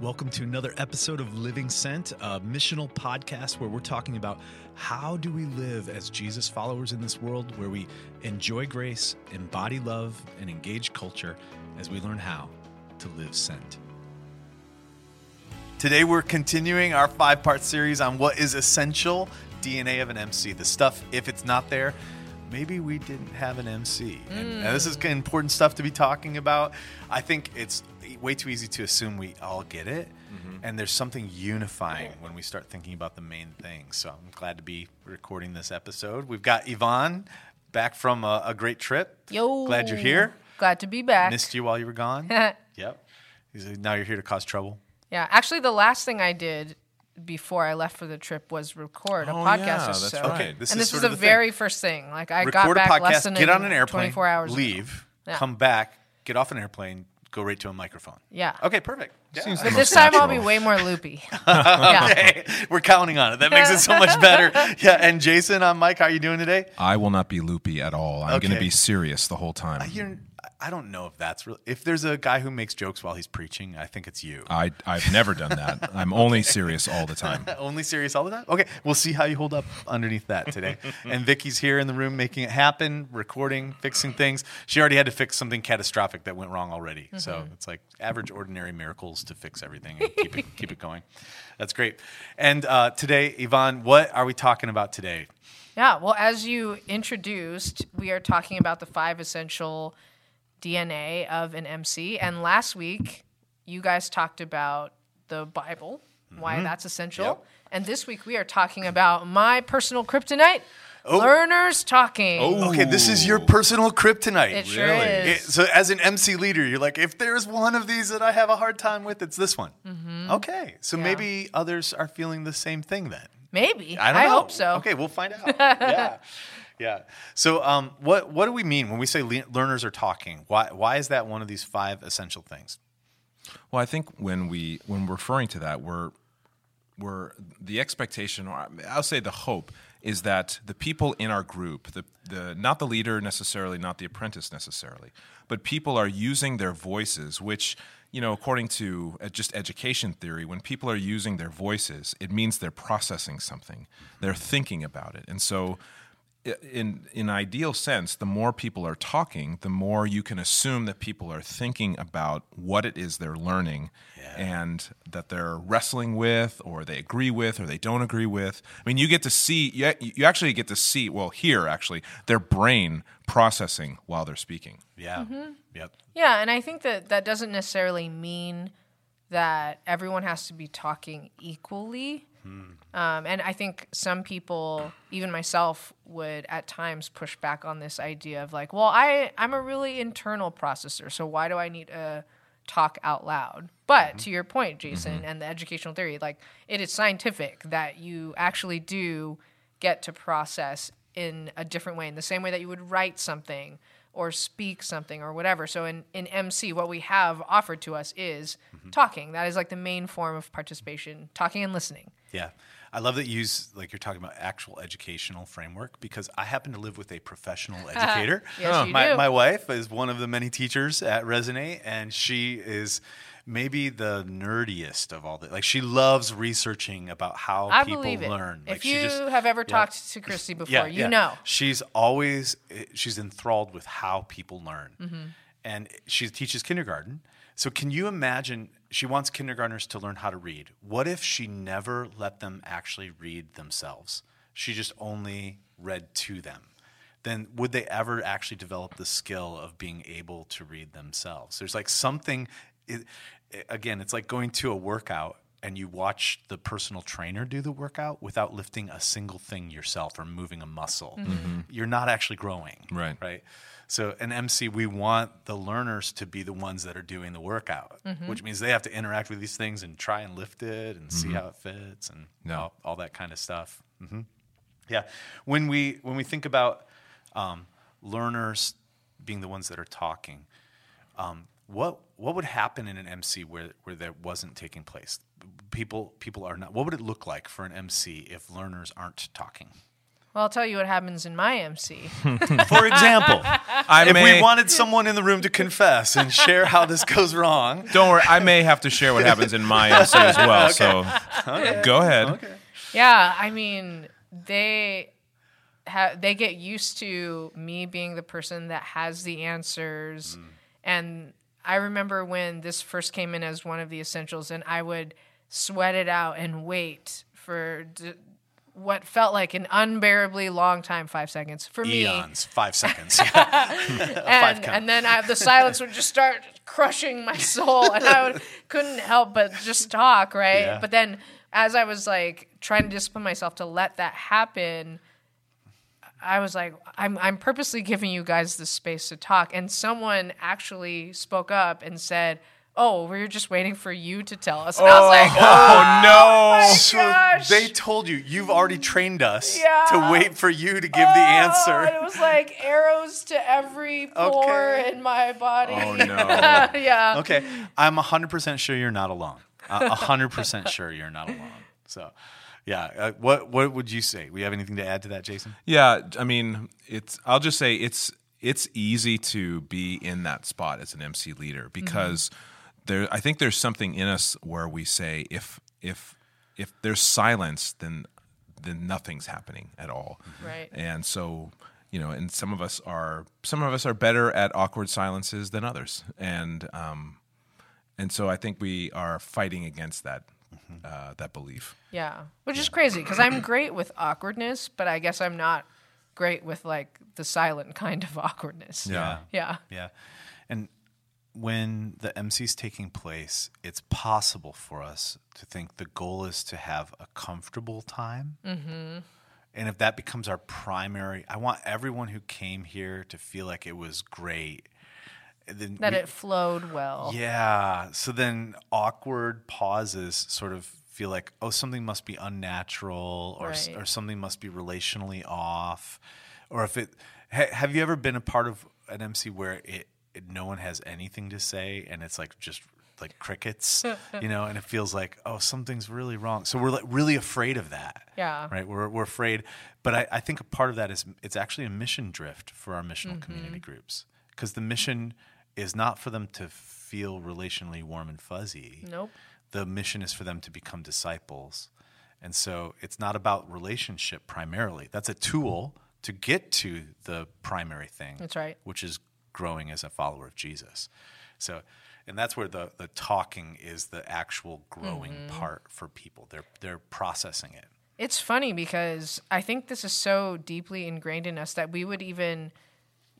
Welcome to another episode of Living Sent, a missional podcast where we're talking about how do we live as Jesus followers in this world where we enjoy grace, embody love, and engage culture as we learn how to live sent. Today we're continuing our five-part series on what is essential DNA of an MC, the stuff if it's not there. Maybe we didn't have an MC. And this is important stuff to be talking about. I think it's way too easy to assume we all get it. Mm-hmm. And there's something unifying when we start thinking about the main thing. So I'm glad to be recording this episode. We've got Yvonne back from a great trip. Yo. Glad you're here. Glad to be back. Missed you while you were gone. Yep. Now you're here to cause trouble. Yeah. Actually, the last thing I did before I left for the trip was record a podcast. Yeah, that's so. Right. Okay, this is the very first thing. Like I record got back a podcast, less than get on an airplane, 24 hours leave, yeah. Come back, get off an airplane, go right to a microphone. Yeah. Okay, perfect. Yeah. Seems but this time natural. I'll be way more loopy. Okay, we're counting on it. That makes it so much better. Yeah. And Jason, I'm Mike. How are you doing today? I will not be loopy at all. I'm going to be serious the whole time. I don't know if that's real. If there's a guy who makes jokes while he's preaching, I think it's you. I've never done that. I'm only serious all the time. Only serious all the time? Okay. We'll see how you hold up underneath that today. And Vicky's here in the room making it happen, recording, fixing things. She already had to fix something catastrophic that went wrong already. Mm-hmm. So it's like average, ordinary miracles to fix everything and keep it going. That's great. And today, Yvonne, what are we talking about today? Yeah. Well, as you introduced, we are talking about the five essential DNA of an MC. And last week, you guys talked about the Bible, why that's essential. Yep. And this week, we are talking about my personal kryptonite, learners talking. Oh. Okay, this is your personal kryptonite. It sure is. So as an MC leader, you're like, if there's one of these that I have a hard time with, it's this one. Mm-hmm. Okay, so maybe others are feeling the same thing then. Maybe. I don't know. I hope so. Okay, we'll find out. Yeah. Yeah. So what do we mean when we say learners are talking? Why is that one of these five essential things? Well, I think when referring to that, we're the expectation, or I'll say the hope, is that the people in our group, the not the leader necessarily, not the apprentice necessarily, but people are using their voices, which, you know, according to just education theory, when people are using their voices, it means they're processing something. They're thinking about it. And so in ideal sense, the more people are talking, the more you can assume that people are thinking about what it is they're learning and that they're wrestling with, or they agree with, or they don't agree with. I mean, you get to see, you actually get to see, well, hear actually, their brain processing while they're speaking. Yeah. Mm-hmm. Yep. Yeah, and I think that doesn't necessarily mean that everyone has to be talking equally. And I think some people, even myself, would at times push back on this idea of like, well, I'm a really internal processor, so why do I need to talk out loud? But to your point, Jason, and the educational theory, like it is scientific that you actually do get to process in a different way, in the same way that you would write something or speak something or whatever. So in MC, what we have offered to us is talking. That is like the main form of participation, talking and listening. Yeah. I love that you use, like, you're talking about actual educational framework, because I happen to live with a professional educator. Yes, you do. My wife is one of the many teachers at Resonate, and she is maybe the nerdiest of all the, like, she loves researching about how people learn. Like, if you have ever talked to Christy before, you know. She's enthralled with how people learn. Mm-hmm. And she teaches kindergarten. So can you imagine, she wants kindergartners to learn how to read. What if she never let them actually read themselves? She just only read to them. Then would they ever actually develop the skill of being able to read themselves? There's like something... Again, it's like going to a workout and you watch the personal trainer do the workout without lifting a single thing yourself or moving a muscle. Mm-hmm. You're not actually growing. Right. So an MC, we want the learners to be the ones that are doing the workout, which means they have to interact with these things and try and lift it and see how it fits and all that kind of stuff. Mm-hmm. Yeah. When we think about learners being the ones that are talking, what would happen in an MC where that wasn't taking place? People are not. What would it look like for an MC if learners aren't talking? Well, I'll tell you what happens in my MC. For example, we wanted someone in the room to confess and share how this goes wrong. Don't worry, I may have to share what happens in my MC as well, okay. So go ahead. Okay. Yeah, I mean, they get used to me being the person that has the answers. Mm. And I remember when this first came in as one of the essentials, and I would sweat it out and wait for... what felt like an unbearably long time, 5 seconds. For me. Eons, 5 seconds. And then the silence would just start crushing my soul, and I couldn't help but just talk, right? Yeah. But then as I was like trying to discipline myself to let that happen, I was like, I'm purposely giving you guys this space to talk. And someone actually spoke up and said, "Oh, we were just waiting for you to tell us." And I was like, oh, no. Oh my gosh. So they told you, you've already trained us to wait for you to give the answer. And it was like arrows to every pore in my body. Oh, no. Yeah. Okay. I'm 100% sure you're not alone. 100% sure you're not alone. So, yeah. What would you say? We have anything to add to that, Jason? Yeah. I mean, I'll just say it's easy to be in that spot as an MC leader because... Mm-hmm. I think there's something in us where we say, if there's silence, then nothing's happening at all. Right. And so, and some of us are better at awkward silences than others, and so I think we are fighting against that that belief. Yeah, which is crazy because I'm great with awkwardness, but I guess I'm not great with like the silent kind of awkwardness. Yeah. And when the MC is taking place, it's possible for us to think the goal is to have a comfortable time. Mm-hmm. And if that becomes our primary, I want everyone who came here to feel like it was great. Then it flowed well. Yeah. So then awkward pauses sort of feel like, oh, something must be unnatural or something must be relationally off. Or have you ever been a part of an MC where no one has anything to say, and it's like just like crickets, and it feels like, oh, something's really wrong. So we're like really afraid of that. Yeah. Right. We're afraid. But I think a part of that is it's actually a mission drift for our missional community groups, because the mission is not for them to feel relationally warm and fuzzy. Nope. The mission is for them to become disciples. And so it's not about relationship primarily. That's a tool to get to the primary thing. That's right. Which is growing as a follower of Jesus. So, and that's where the talking is the actual growing part for people. They're processing it. It's funny because I think this is so deeply ingrained in us that we would even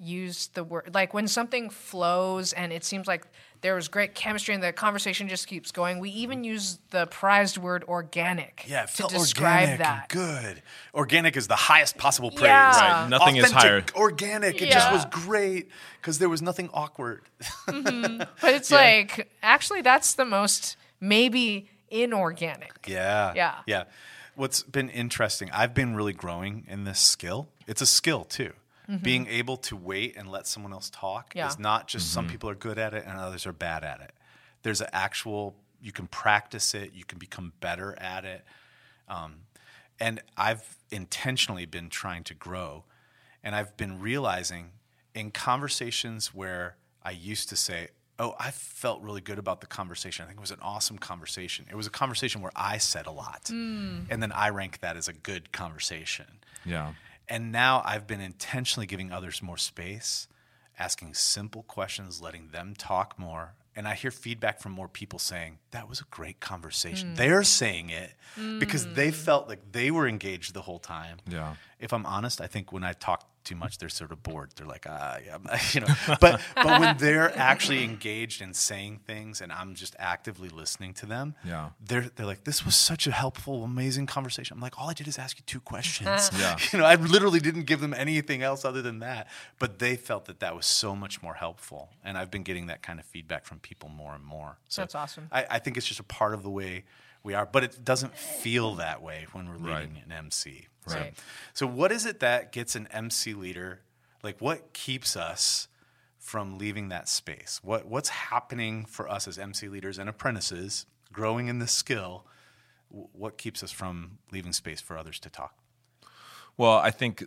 use the word, like when something flows and it seems like there was great chemistry and the conversation just keeps going, we even use the prized word organic to describe organic that. Good. Organic is the highest possible praise. Yeah. Right. Nothing authentic, is higher. Organic. It just was great because there was nothing awkward. But it's like, actually, that's the most maybe inorganic. Yeah. What's been interesting, I've been really growing in this skill. It's a skill too. Mm-hmm. Being able to wait and let someone else talk is not just some people are good at it and others are bad at it. There's an actual, you can practice it, you can become better at it. And I've intentionally been trying to grow, and I've been realizing in conversations where I used to say, oh, I felt really good about the conversation. I think it was an awesome conversation. It was a conversation where I said a lot. And then I rank that as a good conversation. Yeah. And now I've been intentionally giving others more space, asking simple questions, letting them talk more. And I hear feedback from more people saying, that was a great conversation. They're saying it because they felt like they were engaged the whole time. Yeah. If I'm honest, I think when I talk too much, they're sort of bored. They're like, But when they're actually engaged in saying things and I'm just actively listening to them, they're like, this was such a helpful, amazing conversation. I'm like, all I did is ask you two questions. I literally didn't give them anything else other than that. But they felt that was so much more helpful. And I've been getting that kind of feedback from people more and more. So that's awesome. I think it's just a part of the way we are, but it doesn't feel that way when we're leading an MC. Right. So what is it that gets an MC leader, like what keeps us from leaving that space? What's happening for us as MC leaders and apprentices, growing in this skill? What keeps us from leaving space for others to talk? Well, I think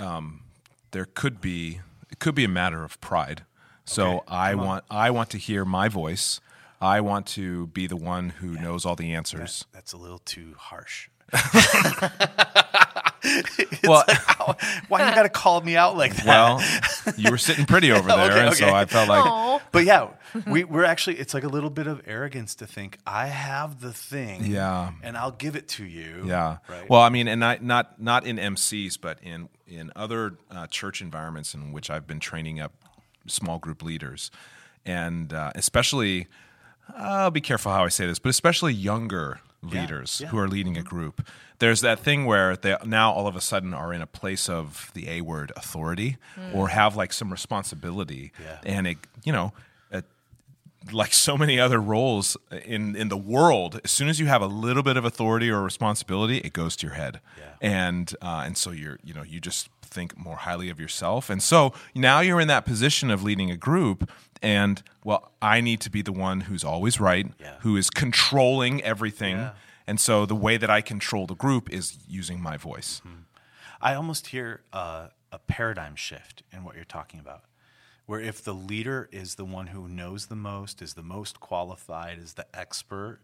it could be a matter of pride. So okay. I want to hear my voice. I want to be the one who knows all the answers. That's a little too harsh. Well, why you gotta call me out like that? Well, you were sitting pretty over there, okay. So I felt like. Aww. But yeah, we're actually, it's like a little bit of arrogance to think I have the thing, and I'll give it to you. Yeah. Right? Well, I mean, and not in MCs, but in other church environments in which I've been training up small group leaders, and especially, I'll be careful how I say this, but especially younger leaders who are leading a group. There's that thing where they now all of a sudden are in a place of the A word, authority, or have like some responsibility. Yeah. And it, like so many other roles in the world, as soon as you have a little bit of authority or responsibility, it goes to your head. Yeah. And so you just think more highly of yourself. And so now you're in that position of leading a group and, well, I need to be the one who's always right, who is controlling everything. Yeah. And so the way that I control the group is using my voice. Mm-hmm. I almost hear a paradigm shift in what you're talking about, where if the leader is the one who knows the most, is the most qualified, is the expert,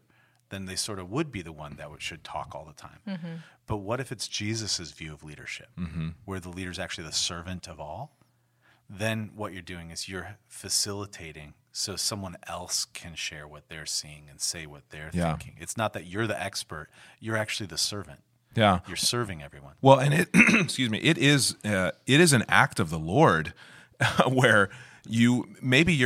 then they sort of would be the one that should talk all the time. Mm-hmm. But what if it's Jesus's view of leadership, where the leader's actually the servant of all? Then what you're doing is you're facilitating so someone else can share what they're seeing and say what they're thinking. It's not that you're the expert. You're actually the servant. Yeah. You're serving everyone. Well, and excuse me, it is an act of the Lord where you're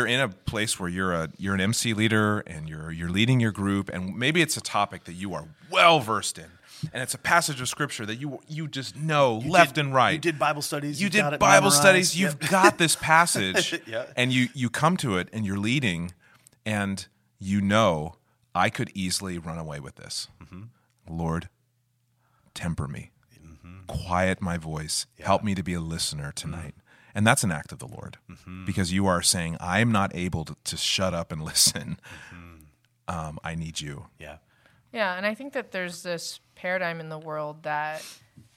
in a place where you're an MC leader and you're leading your group, and maybe it's a topic that you are well versed in, and it's a passage of scripture that you just know and right. You did Bible studies. You've got this passage, and you come to it and you're leading, and I could easily run away with this. Mm-hmm. Lord, temper me, quiet my voice, help me to be a listener tonight. Mm-hmm. And that's an act of the Lord, because you are saying, I am not able to shut up and listen. Mm-hmm. I need you. Yeah. Yeah, and I think that there's this paradigm in the world that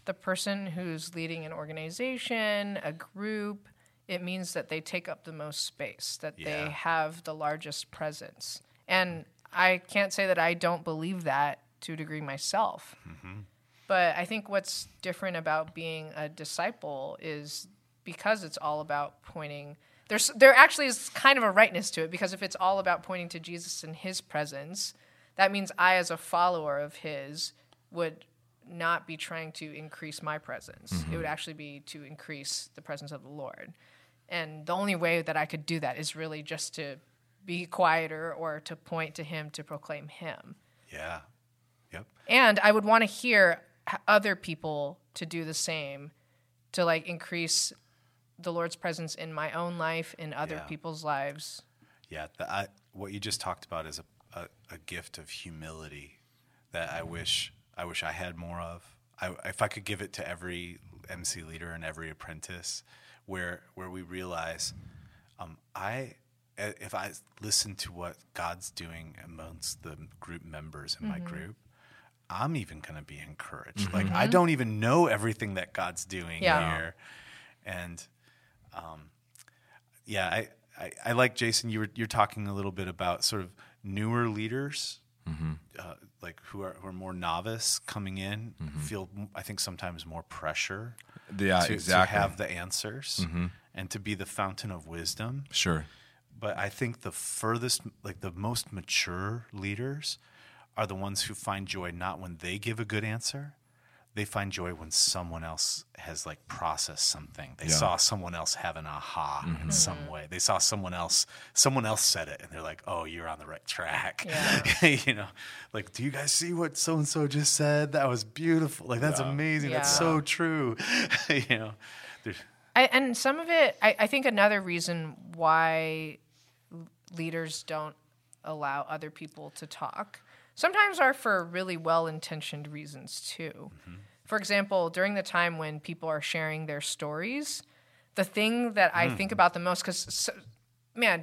the person who's leading an organization, a group, it means that they take up the most space, that they have the largest presence. And I can't say that I don't believe that to a degree myself. Mm-hmm. But I think what's different about being a disciple is... because it's all about pointing, there actually is kind of a rightness to it, because if it's all about pointing to Jesus and his presence, that means I, as a follower of his, would not be trying to increase my presence. Mm-hmm. It would actually be to increase the presence of the Lord. And the only way that I could do that is really just to be quieter or to point to him, to proclaim him. Yeah. Yep. And I would want to hear other people to do the same, to like increase the Lord's presence in my own life, in other people's lives. Yeah, what you just talked about is a gift of humility that I wish I had more of. If I could give it to every MC leader and every apprentice, where we realize, if I listen to what God's doing amongst the group members in my group, I'm even going to be encouraged. Mm-hmm. Like I don't even know everything that God's doing here, and. I like, Jason, you're talking a little bit about sort of newer leaders, like who are more novice coming in, feel, I think, sometimes more pressure to have the answers and to be the fountain of wisdom. Sure. But I think the furthest, like the most mature leaders are the ones who find joy not when they give a good answer. They find joy when someone else has like processed something. They saw someone else have an aha in some way. They saw someone else said it, and they're like, "Oh, you're on the right track." Yeah. Like, do you guys see what so and so just said? That was beautiful. Like, that's amazing. Yeah. That's so true. And some of it, I think, another reason why leaders don't allow other people to talk, sometimes are for really well-intentioned reasons, too. Mm-hmm. For example, during the time when people are sharing their stories, the thing that I think about the most, because,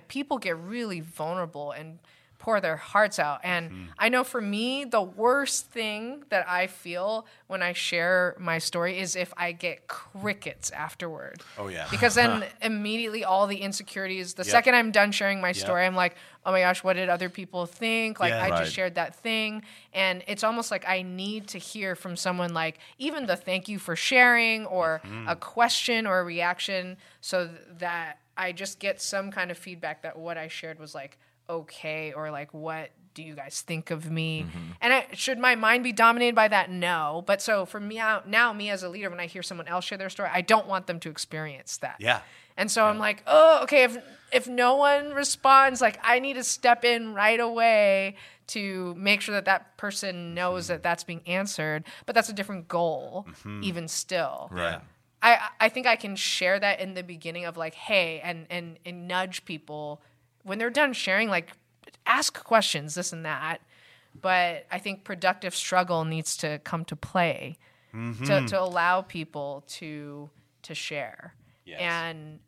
people get really vulnerable and pour their hearts out. And I know for me, the worst thing that I feel when I share my story is if I get crickets afterward. Oh, yeah. Because then immediately all the insecurities, the second I'm done sharing my story, I'm like, oh my gosh, what did other people think? Like, I just shared that thing. And it's almost like I need to hear from someone, like, even the thank you for sharing or a question or a reaction, so that I just get some kind of feedback that what I shared was, like, okay, or, like, what do you guys think of me? And should my mind be dominated by that? No. But so for me now, me as a leader, when I hear someone else share their story, I don't want them to experience that. Yeah. And so I'm like, oh, okay, if no one responds, like, I need to step in right away to make sure that that person knows that that's being answered. But that's a different goal, even still. Right. I think I can share that in the beginning of, like, hey, and nudge people when they're done sharing, like, ask questions, this and that. But I think productive struggle needs to come to play to allow people to share. Yes. And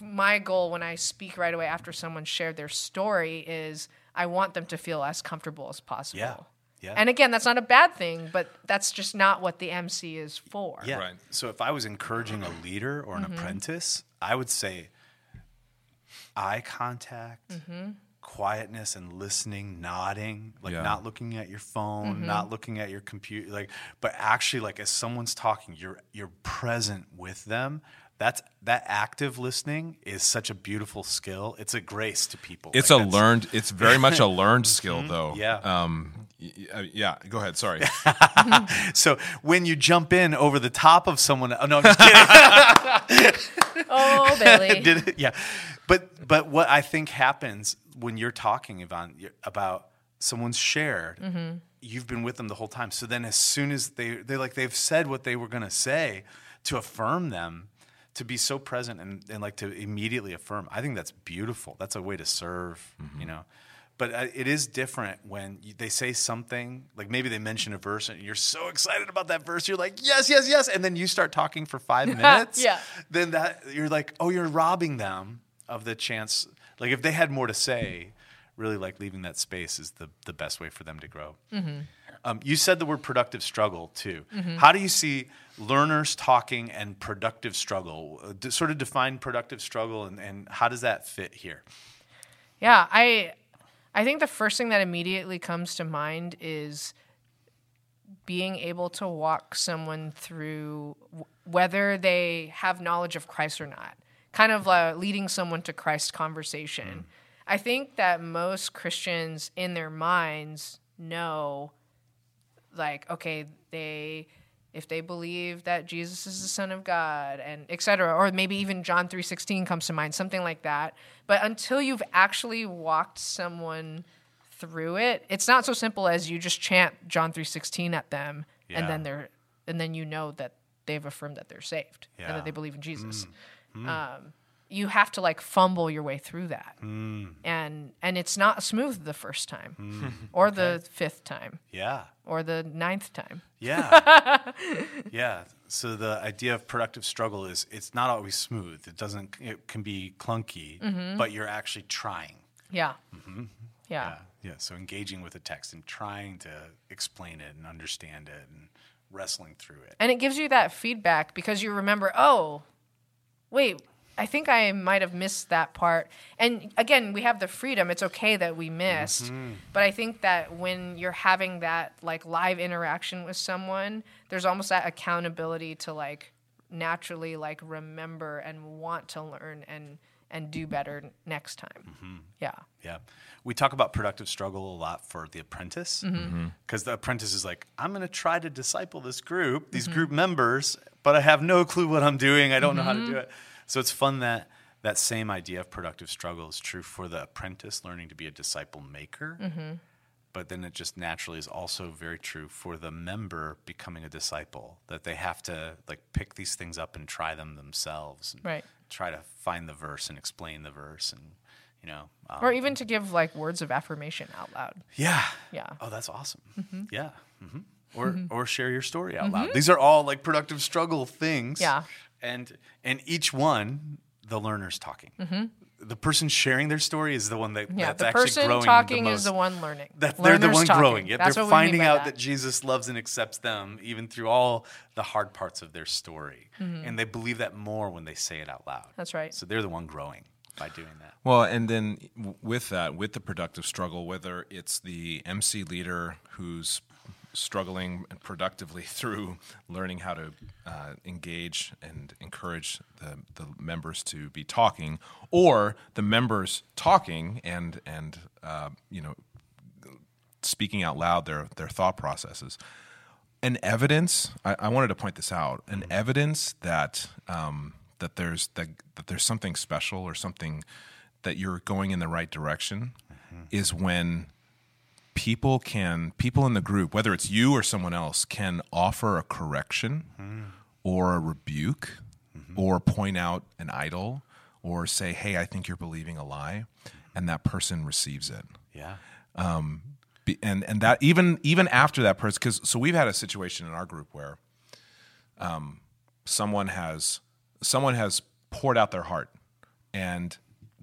my goal when I speak right away after someone shared their story is I want them to feel as comfortable as possible. Yeah. Yeah. And again, that's not a bad thing, but that's just not what the MC is for. Yeah. Right. So if I was encouraging a leader or an apprentice, I would say eye contact, quietness and listening, nodding, like not looking at your phone, not looking at your computer, like, but actually, like, as someone's talking, you're present with them. That active listening is such a beautiful skill. It's a grace to people. It's like it's very much a learned skill, though. Yeah. Go ahead. Sorry. So when you jump in over the top of someone, oh no, I'm just kidding. Oh, Billy. Did it? Yeah. But what I think happens when you're talking, Yvonne, about someone's shared, you've been with them the whole time. So then, as soon as they've said what they were gonna say, to affirm them. To be so present and like to immediately affirm, I think that's beautiful. That's a way to serve, you know. But it is different when they say something, like maybe they mention a verse and you're so excited about that verse, you're like, yes, yes, yes, and then you start talking for 5 minutes. Yeah. Then that you're like, oh, you're robbing them of the chance. Like if they had more to say, really like leaving that space is the best way for them to grow. Mm-hmm. You said the word productive struggle, too. Mm-hmm. How do you see learners talking and productive struggle? Sort of define productive struggle, and how does that fit here? Yeah, I think the first thing that immediately comes to mind is being able to walk someone through whether they have knowledge of Christ or not, kind of leading someone to Christ conversation. Mm-hmm. I think that most Christians in their minds know... like, okay, if they believe that Jesus is the Son of God, and et cetera, or maybe even John 3:16 comes to mind, something like that. But until you've actually walked someone through it, it's not so simple as you just chant John 3:16 at them, and then you know that they've affirmed that they're saved and that they believe in Jesus. You have to like fumble your way through that, and it's not smooth the first time, or the fifth time, or the ninth time, So the idea of productive struggle is it's not always smooth. It can be clunky, but you're actually trying. So engaging with the text and trying to explain it and understand it and wrestling through it, and it gives you that feedback because you remember, oh, wait. I think I might have missed that part. And again, we have the freedom. It's okay that we missed. Mm-hmm. But I think that when you're having that like live interaction with someone, there's almost that accountability to like naturally like remember and want to learn and do better next time. Mm-hmm. Yeah. Yeah. We talk about productive struggle a lot for the apprentice because the apprentice is like, I'm going to try to disciple this group, these group members, but I have no clue what I'm doing. I don't know how to do it. So it's fun that same idea of productive struggle is true for the apprentice learning to be a disciple maker, but then it just naturally is also very true for the member becoming a disciple, that they have to like pick these things up and try them themselves, and try to find the verse and explain the verse, and you know, or even to give like words of affirmation out loud. Yeah. Yeah. Oh, that's awesome. Mm-hmm. Yeah. Mm-hmm. Or share your story out loud. These are all like productive struggle things. Yeah. And each one, the learner's talking. Mm-hmm. the person sharing their story is the one that, that's actually growing the most. Yeah, the person talking is the one learning. They're the one growing. Yep, they're finding out that Jesus loves and accepts them even through all the hard parts of their story. Mm-hmm. And they believe that more when they say it out loud. That's right. So they're the one growing by doing that. Well, and then with that, with the productive struggle, whether it's the MC leader who's struggling productively through learning how to engage and encourage the members to be talking, or the members talking and speaking out loud their thought processes. An evidence, I wanted to point this out. An evidence that there's something special or something that you're going in the right direction is when people in the group, whether it's you or someone else, can offer a correction or a rebuke or point out an idol or say, hey, I think you're believing a lie, and that person receives it. Yeah. And that even after that person, because we've had a situation in our group where someone has poured out their heart, and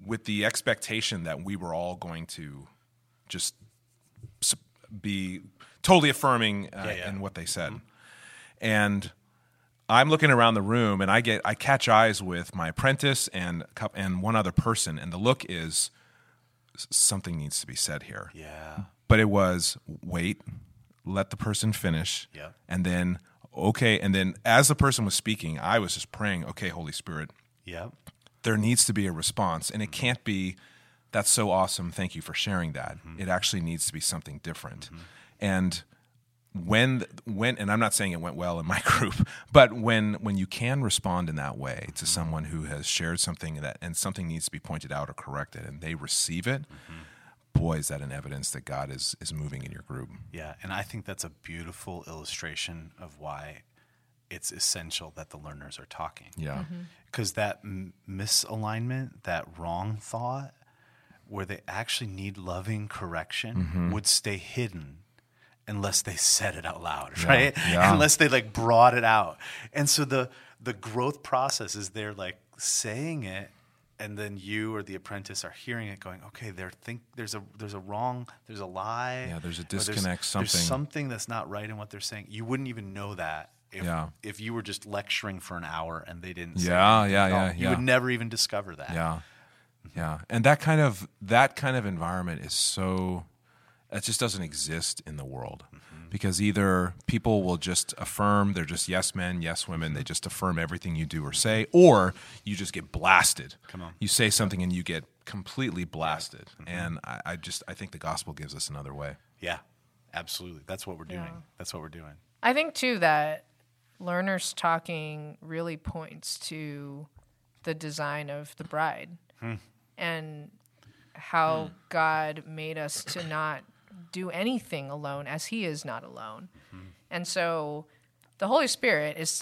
with the expectation that we were all going to just be totally affirming in what they said. And I'm looking around the room, and I catch eyes with my apprentice and one other person, and the look is, something needs to be said here. Yeah. But it was, wait, let the person finish. Yeah. And then, okay, and then as the person was speaking, I was just praying, okay, Holy Spirit, there needs to be a response, and it can't be, that's so awesome, thank you for sharing that. Mm-hmm. It actually needs to be something different. Mm-hmm. And when I'm not saying it went well in my group, but when you can respond in that way to someone who has shared something and something needs to be pointed out or corrected, and they receive it, boy, is that an evidence that God is moving in your group. Yeah, and I think that's a beautiful illustration of why it's essential that the learners are talking. Yeah, because that misalignment, that wrong thought, where they actually need loving correction would stay hidden unless they said it out loud, right? Yeah. Unless they brought it out. And so the growth process is they're saying it, and then you or the apprentice are hearing it going, okay, there's a lie. Yeah, there's a disconnect, there's something that's not right in what they're saying. You wouldn't even know that if you were just lecturing for an hour and they didn't say it. You would never even discover that. Yeah. Yeah, and that kind of environment is so, it just doesn't exist in the world, because either people will just affirm, they're just yes men, yes women, they just affirm everything you do or say, or you just get blasted. Come on, you say something and you get completely blasted, and I think the gospel gives us another way. Yeah, absolutely, that's what we're doing. Yeah. That's what we're doing. I think too that learners talking really points to the design of the bride. And how God made us to not do anything alone, as He is not alone. And so the Holy Spirit is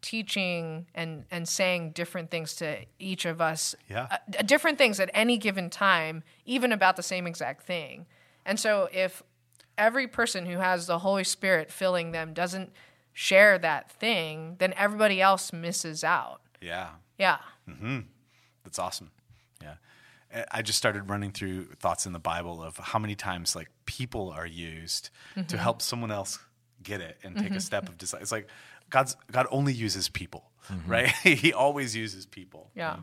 teaching and saying different things to each of us, different things at any given time, even about the same exact thing. And so if every person who has the Holy Spirit filling them doesn't share that thing, then everybody else misses out. Yeah. Yeah. Mm-hmm. That's awesome. Yeah, I just started running through thoughts in the Bible of how many times people are used to help someone else get it and take a step of design. It's God only uses people, right? He always uses people. Yeah,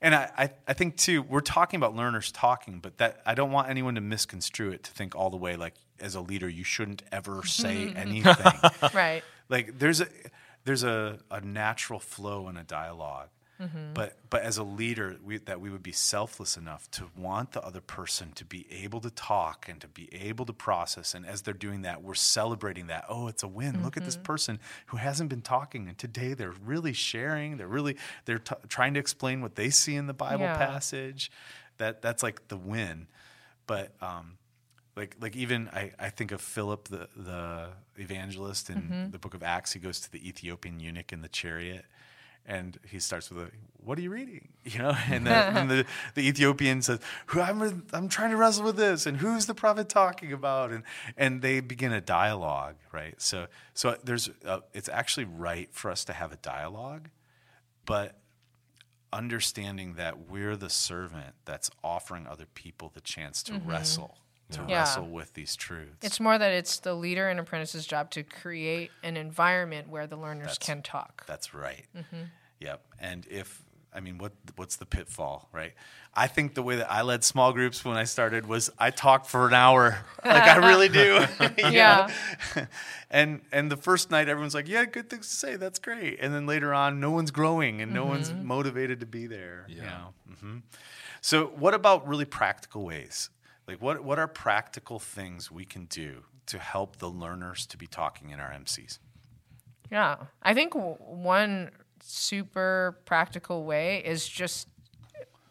and I think too, we're talking about learners talking, but that I don't want anyone to misconstrue it to think all the way as a leader you shouldn't ever say anything. Right? There's a natural flow in a dialogue. But as a leader, we would be selfless enough to want the other person to be able to talk and to be able to process. And as they're doing that, we're celebrating that. Oh, it's a win. Look at this person who hasn't been talking, and today they're really sharing. They're trying to explain what they see in the Bible passage. That's the win. But even I think of Philip, the evangelist in the book of Acts. He goes to the Ethiopian eunuch in the chariot. And he starts with, what are you reading? And then the Ethiopian says, I'm trying to wrestle with this, and who's the prophet talking about? And they begin a dialogue, right? So it's actually right for us to have a dialogue, but understanding that we're the servant that's offering other people the chance to wrestle with these truths. It's more that it's the leader and apprentice's job to create an environment where the learners can talk. That's right. Mm-hmm. Yep. And if, I mean, what's the pitfall, right? I think the way that I led small groups when I started was I talked for an hour. Like, I really do. Yeah. And the first night, everyone's like, yeah, good things to say. That's great. And then later on, no one's growing and no one's motivated to be there. Yeah. You know? Mm-hmm. So what about really practical ways? Like, what are practical things we can do to help the learners to be talking in our MCs? Yeah. I think one super practical way is just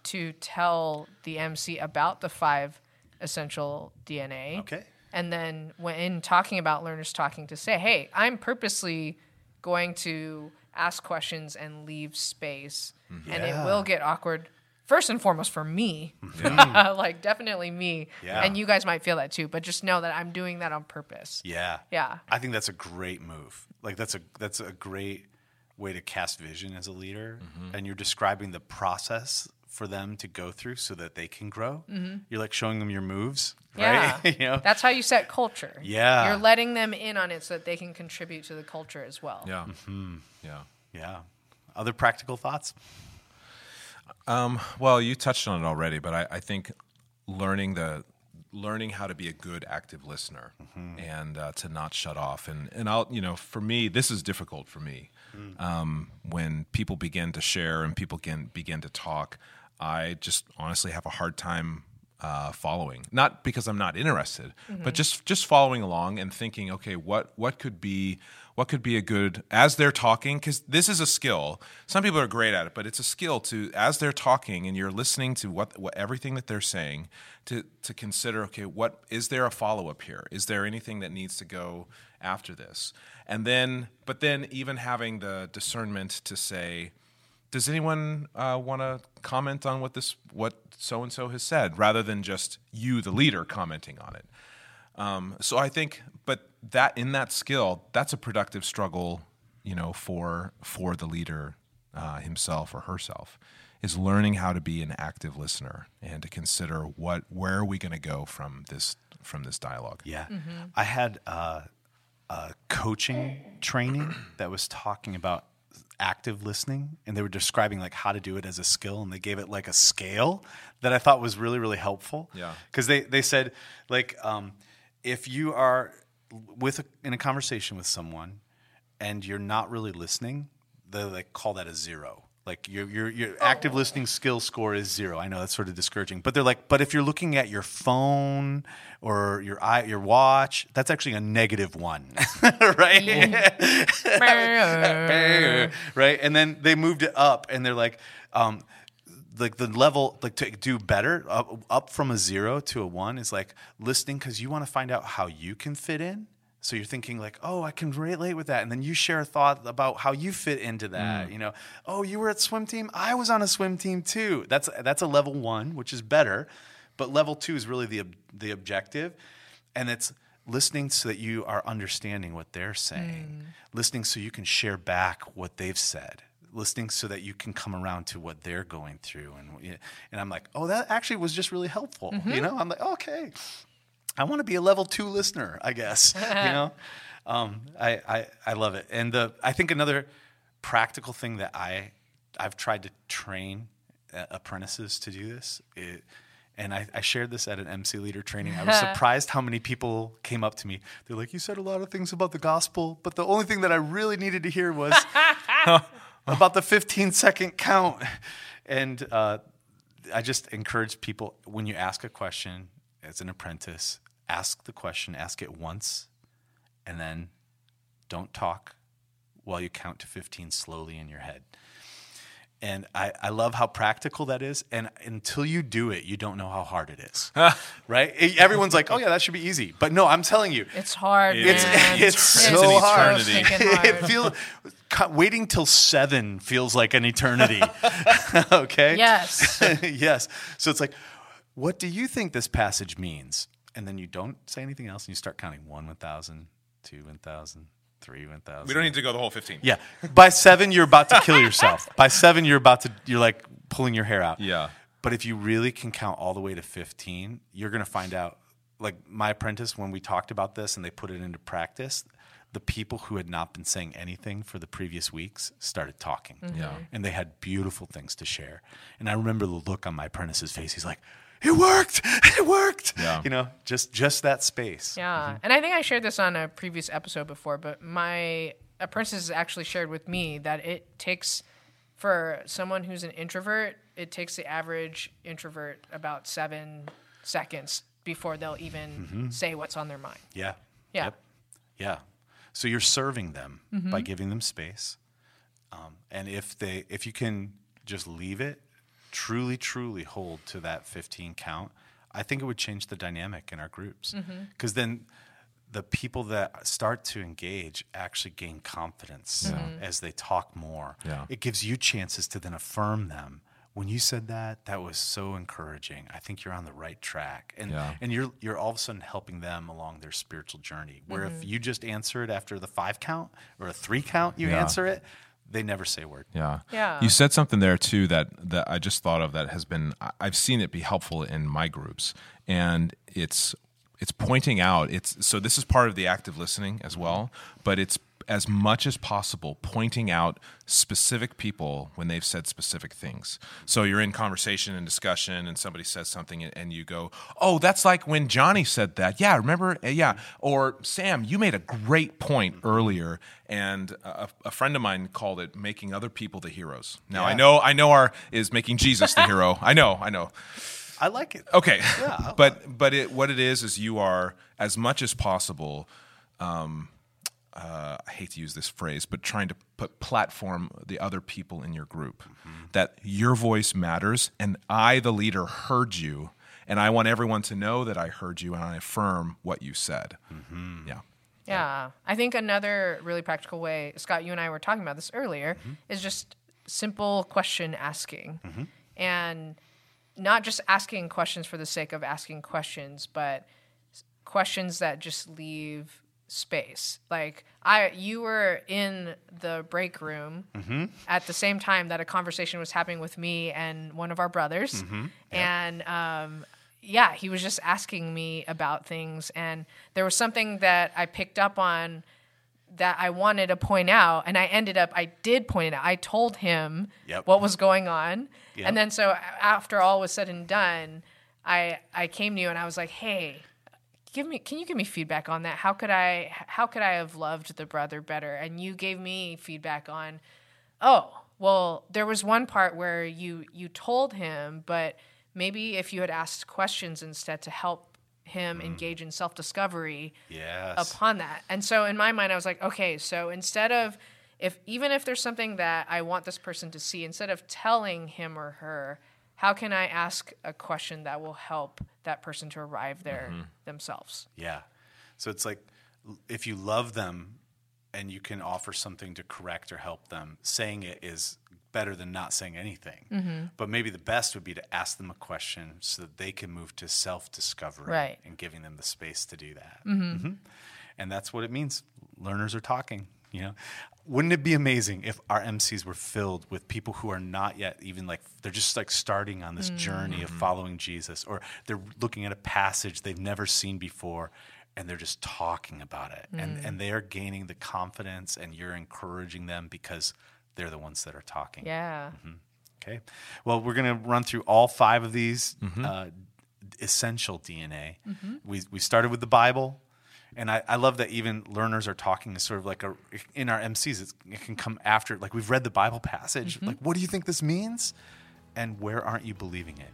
to tell the MC about the 5 essential DNA. Okay. And then when talking about learners talking, to say, hey, I'm purposely going to ask questions and leave space. Yeah. And it will get awkward, first and foremost, for me. Mm. Like, definitely me. Yeah. And you guys might feel that too, but just know that I'm doing that on purpose. Yeah. Yeah. I think that's a great move. Like, that's a great way to cast vision as a leader, and you're describing the process for them to go through so that they can grow. Mm-hmm. You're like showing them your moves, right? You know? That's how you set culture. Yeah. You're letting them in on it so that they can contribute to the culture as well. Yeah. Mm-hmm. Yeah. Yeah. Other practical thoughts? Well, you touched on it already, but I think learning how to be a good active listener and to not shut off. And I'll, for me, this is difficult for me. When people begin to share and people can begin to talk, I just honestly have a hard time following. Not because I'm not interested, but just following along and thinking, okay, what could be a good, as they're talking, because this is a skill. Some people are great at it, but it's a skill to, as they're talking and you're listening to what everything that they're saying, to consider, okay, what is there a follow-up here? Is there anything that needs to go after this? And then, but then even having the discernment to say, does anyone want to comment on what so-and-so has said, rather than just you, the leader, commenting on it? So I think, but that in that skill, that's a productive struggle, for the leader himself or herself, is learning how to be an active listener and to consider where are we going to go from this dialogue. Yeah, I had a coaching training that was talking about active listening, and they were describing like how to do it as a skill, and they gave it like a scale that I thought was really, really helpful. Yeah. Because they said like, if you are in a conversation with someone and you're not really listening, they like call that a 0. Like your active listening skill score is 0. I know that's sort of discouraging, but they're like, but if you're looking at your phone or your watch, that's actually a -1, right? Yeah. Right, and then they moved it up, and they're like the level, like to do better, up from a 0 to a 1 is like listening because you want to find out how you can fit in. So you're thinking like, oh, I can relate with that. And then you share a thought about how you fit into that. Oh, you were at swim team? I was on a swim team too. That's a level 1, which is better. But level 2 is really the objective. And it's listening so that you are understanding what they're saying. Listening so you can share back what they've said. Listening so that you can come around to what they're going through. And I'm like, oh, that actually was just really helpful. I'm like, okay. I want to be a level 2 listener, I guess. I love it. And I think another practical thing that I've tried to train apprentices to do this, and I shared this at an MC leader training. I was surprised how many people came up to me. They're like, you said a lot of things about the gospel, but the only thing that I really needed to hear was about the 15-second count. And I just encourage people, when you ask a question as an apprentice, ask the question, ask it once, and then don't talk while you count to 15 slowly in your head. And I love how practical that is. And until you do it, you don't know how hard it is, right? Everyone's like, oh, yeah, that should be easy. But no, I'm telling you. It's hard, man. It's so hard. It feels, waiting till 7 feels like an eternity, okay? Yes. Yes. So it's like, what do you think this passage means? And then you don't say anything else, and you start counting 1,000, 2,000, three, 1,000. We don't need to go the whole 15. Yeah. By 7, you're about to kill yourself. By 7, you're like pulling your hair out. Yeah. But if you really can count all the way to 15, you're going to find out, like my apprentice, when we talked about this and they put it into practice, the people who had not been saying anything for the previous weeks started talking. Mm-hmm. Yeah. And they had beautiful things to share. And I remember the look on my apprentice's face. He's like, it worked. It worked. Yeah. You know, just that space. Yeah. Mm-hmm. And I think I shared this on a previous episode before, but my apprentice actually shared with me that it takes, for someone who's an introvert, it takes the average introvert about 7 seconds before they'll even mm-hmm. say what's on their mind. Yeah. Yeah. Yep. Yeah. So you're serving them mm-hmm. by giving them space. And if you can just leave it, truly, truly hold to that 15 count, I think it would change the dynamic in our groups. Because mm-hmm. then the people that start to engage actually gain confidence mm-hmm. as they talk more. Yeah. It gives you chances to then affirm them. When you said that, that was so encouraging. I think you're on the right track. And yeah. and you're all of a sudden helping them along their spiritual journey. Where mm-hmm. if you just answer it after the 5 count or a 3 count, you yeah. answer it, they never say a word. Yeah. Yeah. You said something there too that I just thought of that has been, I've seen it be helpful in my groups. And it's pointing out, so this is part of the active listening as well, but it's as much as possible pointing out specific people when they've said specific things. So you're in conversation and discussion and somebody says something and you go, oh, that's like when Johnny said that. Yeah, remember? Yeah. Or Sam, you made a great point earlier, and a friend of mine called it making other people the heroes. Now, yeah. I know our is making Jesus the hero. I know. I like it. Okay. Yeah, I like but what it is you are, as much as possible, I hate to use this phrase, but trying to platform the other people in your group, mm-hmm. that your voice matters, and I, the leader, heard you, and I want everyone to know that I heard you, and I affirm what you said. Mm-hmm. Yeah. Yeah. I think another really practical way, Scott, you and I were talking about this earlier, mm-hmm. is just simple question asking, mm-hmm. and not just asking questions for the sake of asking questions, but questions that just leave space. Like you were in the break room mm-hmm. at the same time that a conversation was happening with me and one of our brothers. Mm-hmm. Yep. And he was just asking me about things. And there was something that I picked up on that I wanted to point out. And I did point it out. I told him yep. what was going on. Yep. And then so after all was said and done, I came to you and I was like, hey, can you give me feedback on that? How could I have loved the brother better? And you gave me feedback on, oh, well, there was one part where you told him, but maybe if you had asked questions instead to help him engage in self-discovery yes. upon that. And so in my mind, I was like, okay, so instead of, even if there's something that I want this person to see, instead of telling him or her, how can I ask a question that will help that person to arrive there mm-hmm. themselves? Yeah. So it's like if you love them and you can offer something to correct or help them, saying it is better than not saying anything. Mm-hmm. But maybe the best would be to ask them a question so that they can move to self-discovery right. and giving them the space to do that. Mm-hmm. Mm-hmm. And that's what it means. Learners are talking, you know. Wouldn't it be amazing if our MCs were filled with people who are not yet even like, they're just like starting on this mm-hmm. journey of following Jesus, or they're looking at a passage they've never seen before and they're just talking about it and they are gaining the confidence and you're encouraging them because they're the ones that are talking. Yeah. Mm-hmm. Okay. Well, we're going to run through all 5 of these mm-hmm. Essential DNA. Mm-hmm. We started with the Bible. And I love that even learners are talking is sort of like in our MCs, it can come after, like we've read the Bible passage. Mm-hmm. Like, what do you think this means? And where aren't you believing it?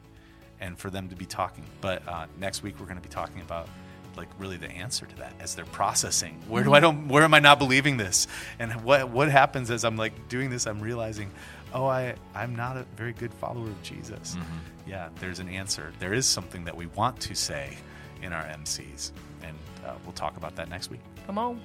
And for them to be talking. But next week, we're going to be talking about like really the answer to that as they're processing. Where do I don't, where am I not believing this? And what happens as I'm like doing this, I'm realizing, oh, I'm not a very good follower of Jesus. Mm-hmm. Yeah, there's an answer. There is something that we want to say in our MCs. And we'll talk about that next week. Come on.